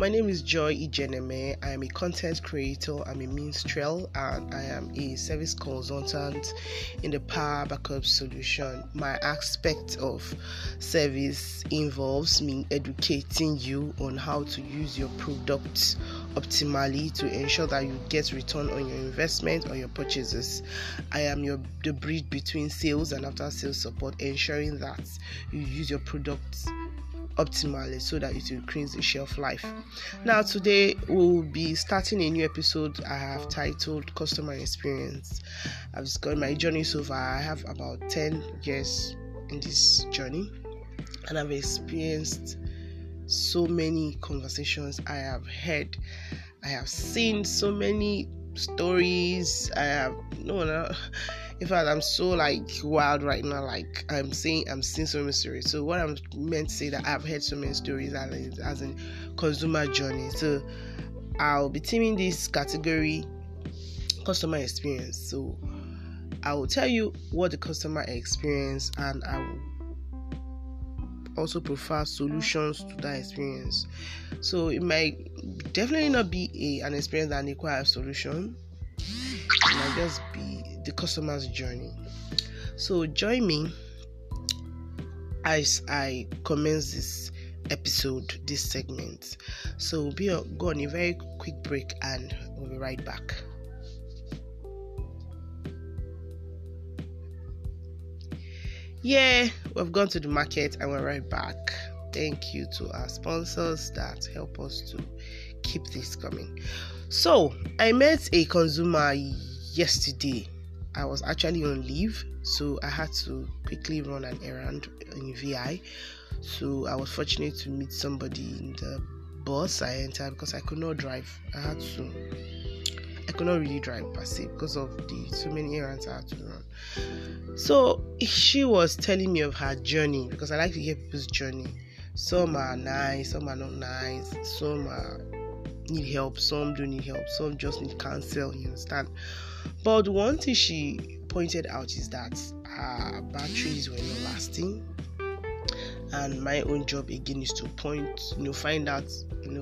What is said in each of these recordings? My name is Joy Ijeneme. I am a content creator, I'm a minstrel, and I am a service consultant in the power backup solution. My aspect of service involves me educating you on how to use your products optimally to ensure that you get return on your investment or your purchases. I am the bridge between sales and after sales support, ensuring that you use your products optimally so that it will increase the shelf life. Now today we'll be starting a new episode I have titled Customer Experience. I've discovered my journey so far. I have about 10 years in this journey and I've experienced so many conversations. I have heard, I have seen so many stories. In fact, I'm so wild right now. I'm seeing so many stories. So what I'm meant to say that I've heard so many stories as in consumer journey. So I'll be teaming this category customer experience. So I will tell you what the customer experience, and I will also prefer solutions to that experience. So it might definitely not be an experience that requires solution. It might just be the customer's journey. So join me as I commence this episode, this segment. So we'll go on a very quick break and we'll be right back. Yeah, we've gone to the market and we're right back. Thank you to our sponsors that help us to keep this coming. So I met a consumer yesterday. I was actually on leave, so I had to quickly run an errand in VI. So I was fortunate to meet somebody in the bus I entered, because I could not drive. I could not really drive per se because of the so many errands I had to run. So she was telling me of her journey, because I like to hear people's journey. Some are nice, some are not nice, some need help, some don't need help, some just need counsel, you understand? But one thing she pointed out is that her batteries were not lasting, and my own job again is to find out,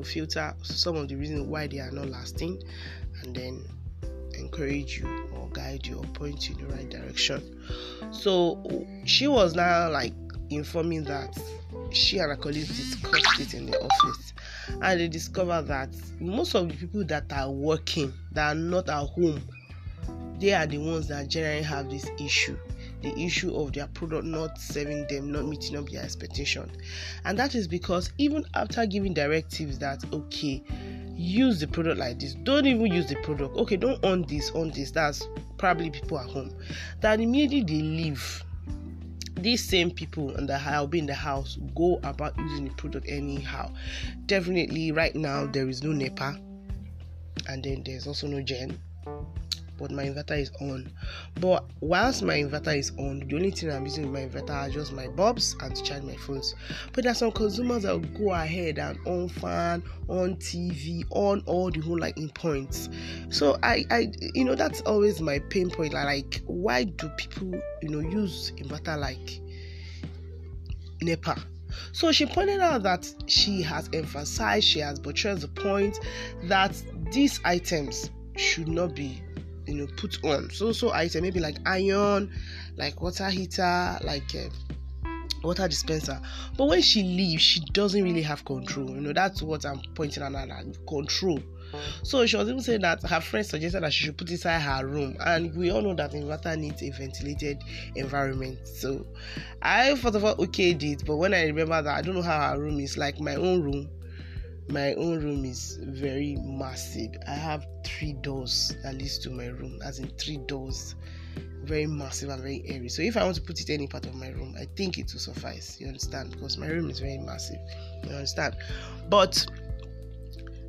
filter some of the reasons why they are not lasting, and then encourage you or guide you or point you in the right direction. So she was now informing that she and her colleagues discussed it in the office, and they discovered that most of the people that are working, that are not at home, they are the ones that generally have this issue, the issue of their product not serving them, not meeting up their expectation. And that is because even after giving directives that use the product like this, don't even use the product, don't own this, that's probably people at home, that immediately they leave. These same people in the house go about using the product anyhow. Definitely right now there is no NEPA, and then there's also no gen, but my inverter is on. But whilst my inverter is on, the only thing I'm using with my inverter are just my bulbs and to charge my phones. But there are some consumers that will go ahead and on fan, on TV, on all the whole in points. So I that's always my pain point. Why do people use inverter like NEPA? So she pointed out that she has buttressed the point that these items should not be put on. So item maybe like iron, like water heater, like water dispenser. But when she leaves, she doesn't really have control. That's what I'm pointing at, control. So she was even saying that her friend suggested that she should put inside her room, and we all know that inverter needs a ventilated environment. So I first of all okayed it, but when I remember that I don't know how her room is, my own room. My own room is very massive. I have 3 doors that leads to my room, as in 3 doors, very massive and very airy. So if I want to put it any part of my room, I think it will suffice. You understand? Because my room is very massive. You understand? But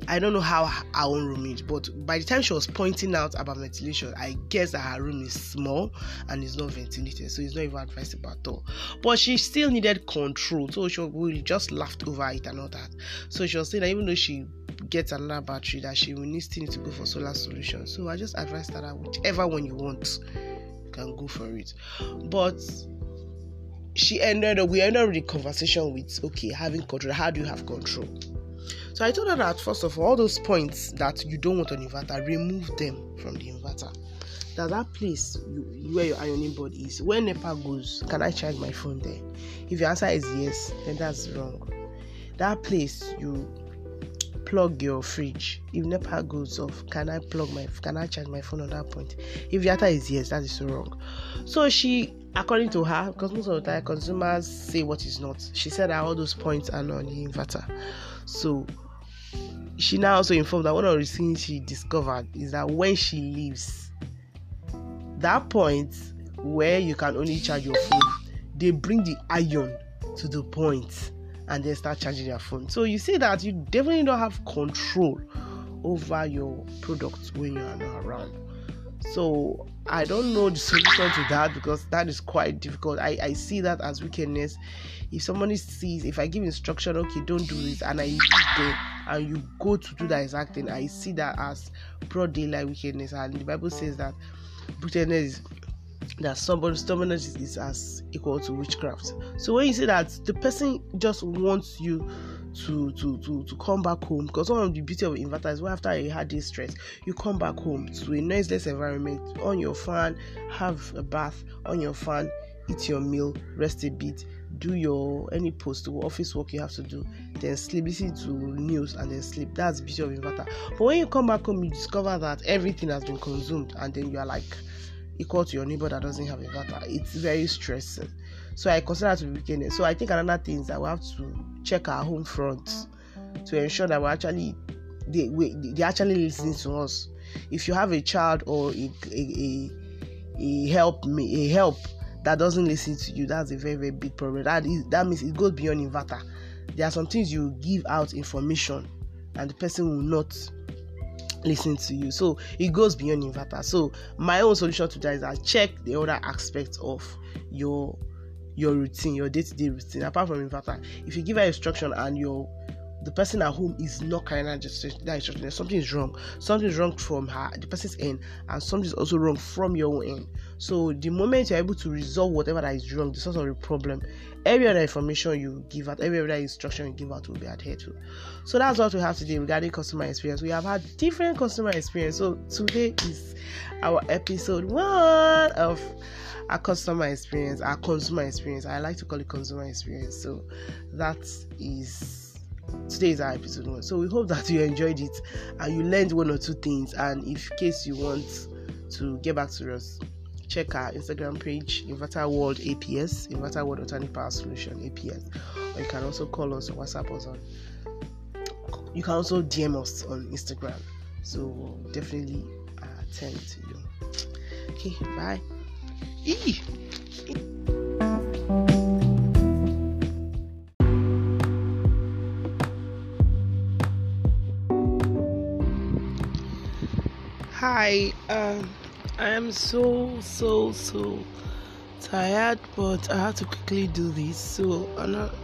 I don't know how our own room is, but by the time she was pointing out about ventilation, I guess that her room is small and it's not ventilated, so it's not even advisable at all. But she still needed control, so we just laughed over it and all that. So she was saying that even though she gets another battery, that she will need to go for solar solution. So I just advised her that whichever one you want, you can go for it. But we ended up with the conversation with having control. How do you have control? So I told her that, first of all those points that you don't want on inverter, remove them from the inverter. That place where your ironing board is, where NEPA goes, can I charge my phone there? If your answer is yes, then that's wrong. That place you plug your fridge, if NEPA goes off, can I charge my phone on that point? If the answer is yes, that is wrong. So she, according to her, because most of the time consumers say what is not, she said that all those points are not on the inverter. So she now also informed that one of the things she discovered is that when she leaves, that point where you can only charge your phone, they bring the iron to the point and they start charging their phone. So you see that you definitely don't have control over your products when you are not around. So I don't know the solution to that, because that is quite difficult. I see that as wickedness. If somebody sees, if I give instruction, okay, don't do this, and I leave there and you go to do that exact thing, I see that as broad daylight wickedness. And the Bible says that wickedness, that stubbornness is as equal to witchcraft. So when you say that the person just wants you to come back home, because one of the beauty of inverter is, well, after you had this stress, you come back home to a noiseless environment, on your fan, have a bath on your fan, eat your meal, rest a bit, do your any post or office work you have to do, then sleep, listen to news and then sleep. That's the beauty of inverter. But when you come back home, you discover that everything has been consumed, and then you are like equal to your neighbor that doesn't have inverter. It's very stressful. So I consider that to be wickedness. So I think another thing is that we have to check our home front to ensure that they actually listen to us. If you have a child or a help that doesn't listen to you, that's a very, very big problem. That means it goes beyond inverter. There are some things you give out information and the person will not listen to you. So it goes beyond inverter. So my own solution to that is I check the other aspects of your routine, your day-to-day routine, apart from inverter. If you give her instruction and the person at home is not carrying out that instruction, something is wrong. Something is wrong from the person's end, and something is also wrong from your own end. So the moment you're able to resolve whatever that is wrong, the source of the problem, every other information you give out, every other instruction you give out will be adhered to. So that's what we have today regarding customer experience. We have had different customer experience. So today is our episode 1 of our consumer experience. I like to call it consumer experience. So that is today is our episode 1. So we hope that you enjoyed it and you learned one or two things. And in case you want to get back to us, check our Instagram page, inverter-world APS, inverter-world Alternative Power Solution APS. Or you can also call us or WhatsApp us on. You can also DM us on Instagram. So we'll definitely attend to you. Okay, bye. Hi, I am so tired, but I had to quickly do this, so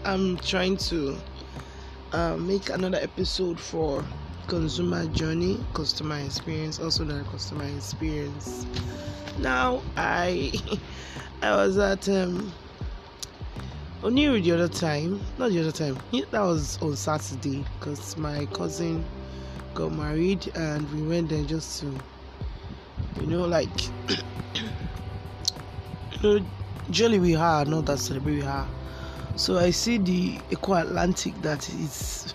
I'm trying to make another episode for consumer journey, customer experience, also the customer experience. Now I was at Oniru that was on Saturday, because my cousin got married and we went there just to jolly we are, not that celebrate we are. So I see the Eko Atlantic that it's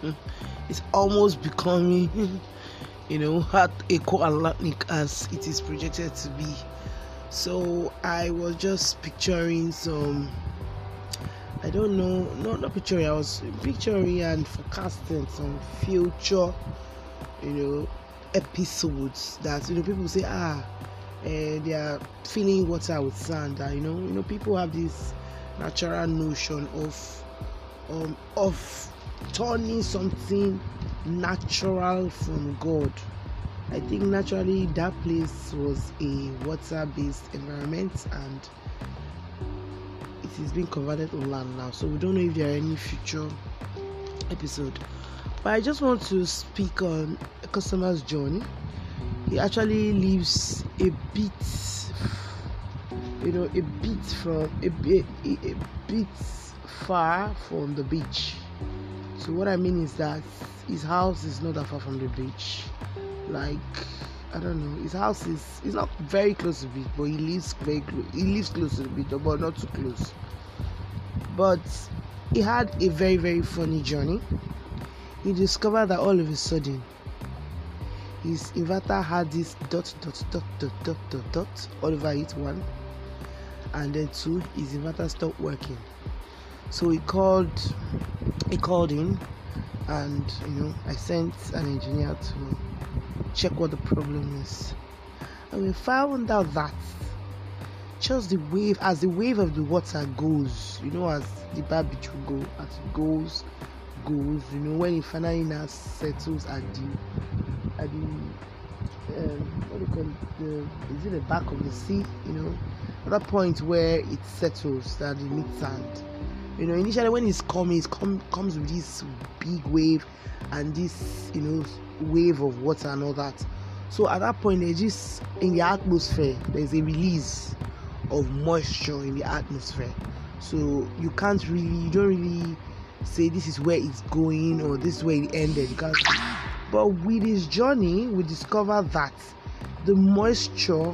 almost becoming, at Eko Atlantic as it is projected to be. So I was just picturing I was picturing and forecasting some future, episodes that people say they are filling water with sand. People have this natural notion of turning something natural from God. I think naturally that place was a water-based environment, and it is being converted to land now. So we don't know if there are any future episode. But I just want to speak on a customer's journey. It actually leaves a bit far from the beach. So what I mean is that his house is not that far from the beach. Like, I don't know, his house is not very close to the beach, but he lives very close. He lives close to the beach, but not too close. But he had a very, very funny journey. He discovered that all of a sudden, his inverter had this dot all over it, one, and then two, his inverter stopped working. So he called in, and I sent an engineer to check what the problem is, and we found out that just the wave of the water goes, as the beach will go, as it goes, when it finally now settles is it the back of the sea, at that point where it settles, that it meets sand. Initially when it's coming, it comes with this big wave and this, wave of water and all that. So at that point, there's just, in the atmosphere, there's a release of moisture in the atmosphere. So you don't really say this is where it's going or this is where it ended. You can't say. But with this journey, we discovered that the moisture,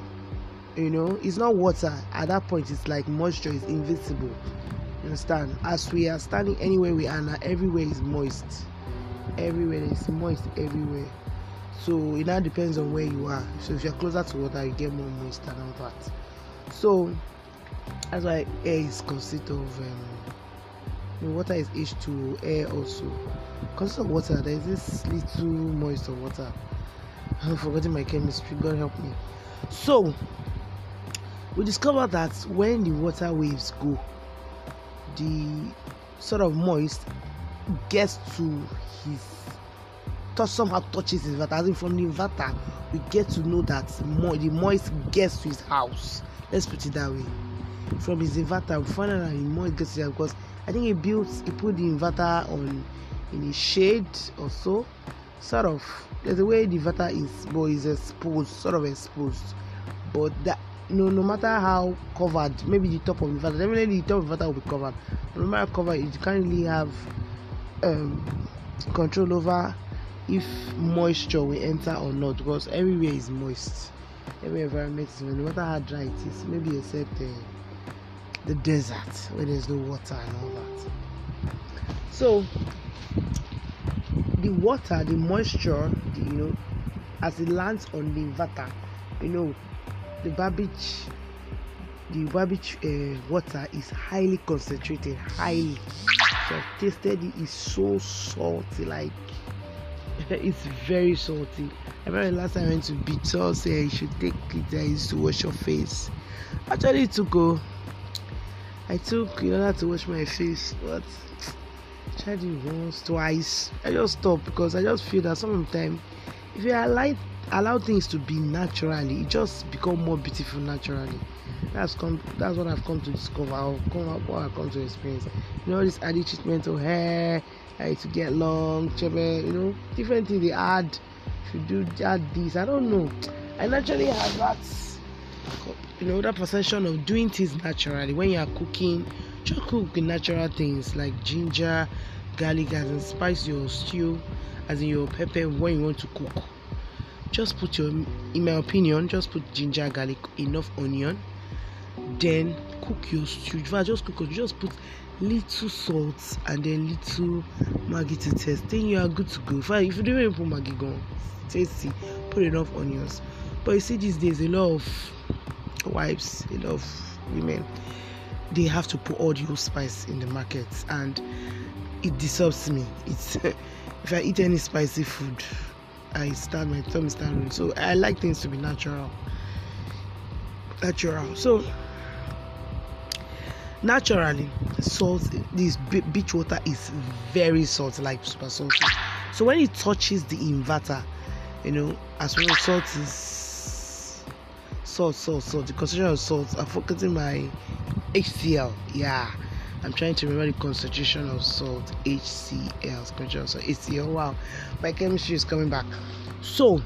it's not water. At that point, it's like moisture is invisible. You understand? As we are standing anywhere we are now, everywhere is moist. Everywhere is moist everywhere. So it now depends on where you are. So if you're closer to water, you get more moist and all that. So that's why air is consist of water is H2O, air also. Consist of water, there is this little moist of water. I'm forgetting my chemistry, God help me. So we discovered that when the water waves go, the sort of moist gets to his touch, somehow touches his inverter. As in, from the inverter, we get to know that the moist gets to his house. Let's put it that way. From his inverter, we find out that the moist gets to his house, because I think he put the inverter on in his shade or so. Sort of, there's a way the inverter is, but is exposed, sort of exposed. But that, no matter how covered, maybe the top of the inverter, definitely the top of the inverter will be covered. No matter cover, you can't really have control over if moisture will enter or not, because everywhere is moist. Every environment is, no matter how dry it is, maybe except the desert where there's no water and all that. So the water, the moisture, as it lands on the inverter, the babbage water is highly concentrated, highly. So I've tasted it, is so salty, like it's very salty. I remember last time I went to beach, so I said you should take it there, used to wash your face. Actually I took in order to wash my face, but I tried it once, twice. I just stopped because I just feel that sometimes if you allow things to be naturally, it just become more beautiful naturally. That's what I've come to discover. What I've come to experience. This added treatment to hair, to get long, chebe, different things they add. If you do add this, I don't know. I naturally have that, that perception of doing things naturally. When you are cooking, just cook natural things like ginger, garlic, and spice your stew, as in your pepper when you want to cook. Just put in my opinion, just put ginger, garlic, enough onion, then cook your stew. Just put little salt and then little Maggi to taste. Then you are good to go. If you don't even put Maggi, go tasty. Put enough onions. But you see, these days, a lot of wives, a lot of women, they have to put all the spice in the market, and it disturbs me. It's if I eat any spicy food, my thumb start rolling. So I like things to be natural. So naturally, salt. This beach water is very salty, like super salty. So when it touches the inverter, as well as salt is salt. The concentration of salt. I'm focusing my HCl. Yeah, I'm trying to remember the concentration of salt. HCl. So HCl. Wow, my chemistry is coming back. So,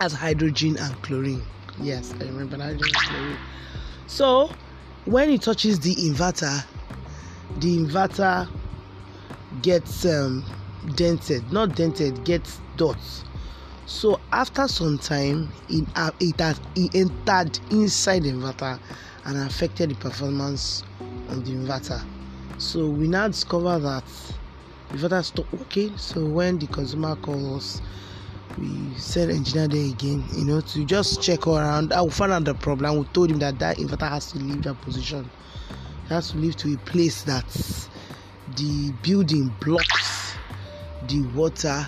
as hydrogen and chlorine. Yes, I remember hydrogen and chlorine. So, when it touches the inverter gets dented, not dented, gets dots. So after some time, it entered inside the inverter and affected the performance of the inverter. So we now discover that the inverter stopped working. So when the consumer calls, we send engineer there again, to just check around. I will find out the problem. We told him that inverter has to leave that position. It has to leave to a place that the building blocks the water.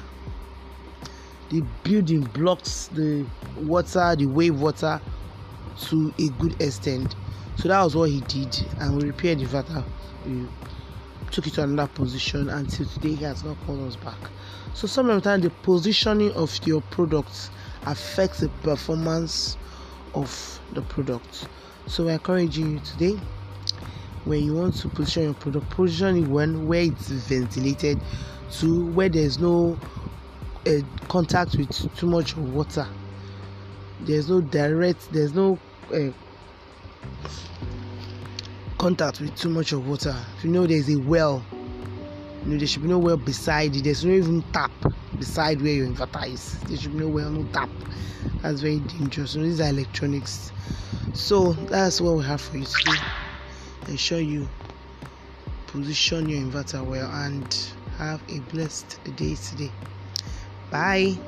The building blocks the water, the wave water, to a good extent. So that was what he did, and we repaired the inverter. We took it to another position, and till today he has not called us back. So sometimes the positioning of your products affects the performance of the product. So we're encouraging you today, when you want to position your product, position it where it's ventilated to, where there's no contact with too much water. There's no contact with too much of water. If there's a well, there should be no well beside it. There's no even tap beside where your inverter is. There should be no well, no tap. That's very dangerous. These are electronics. So that's what we have for you today. Ensure you position your inverter well, and have a blessed day today. Bye.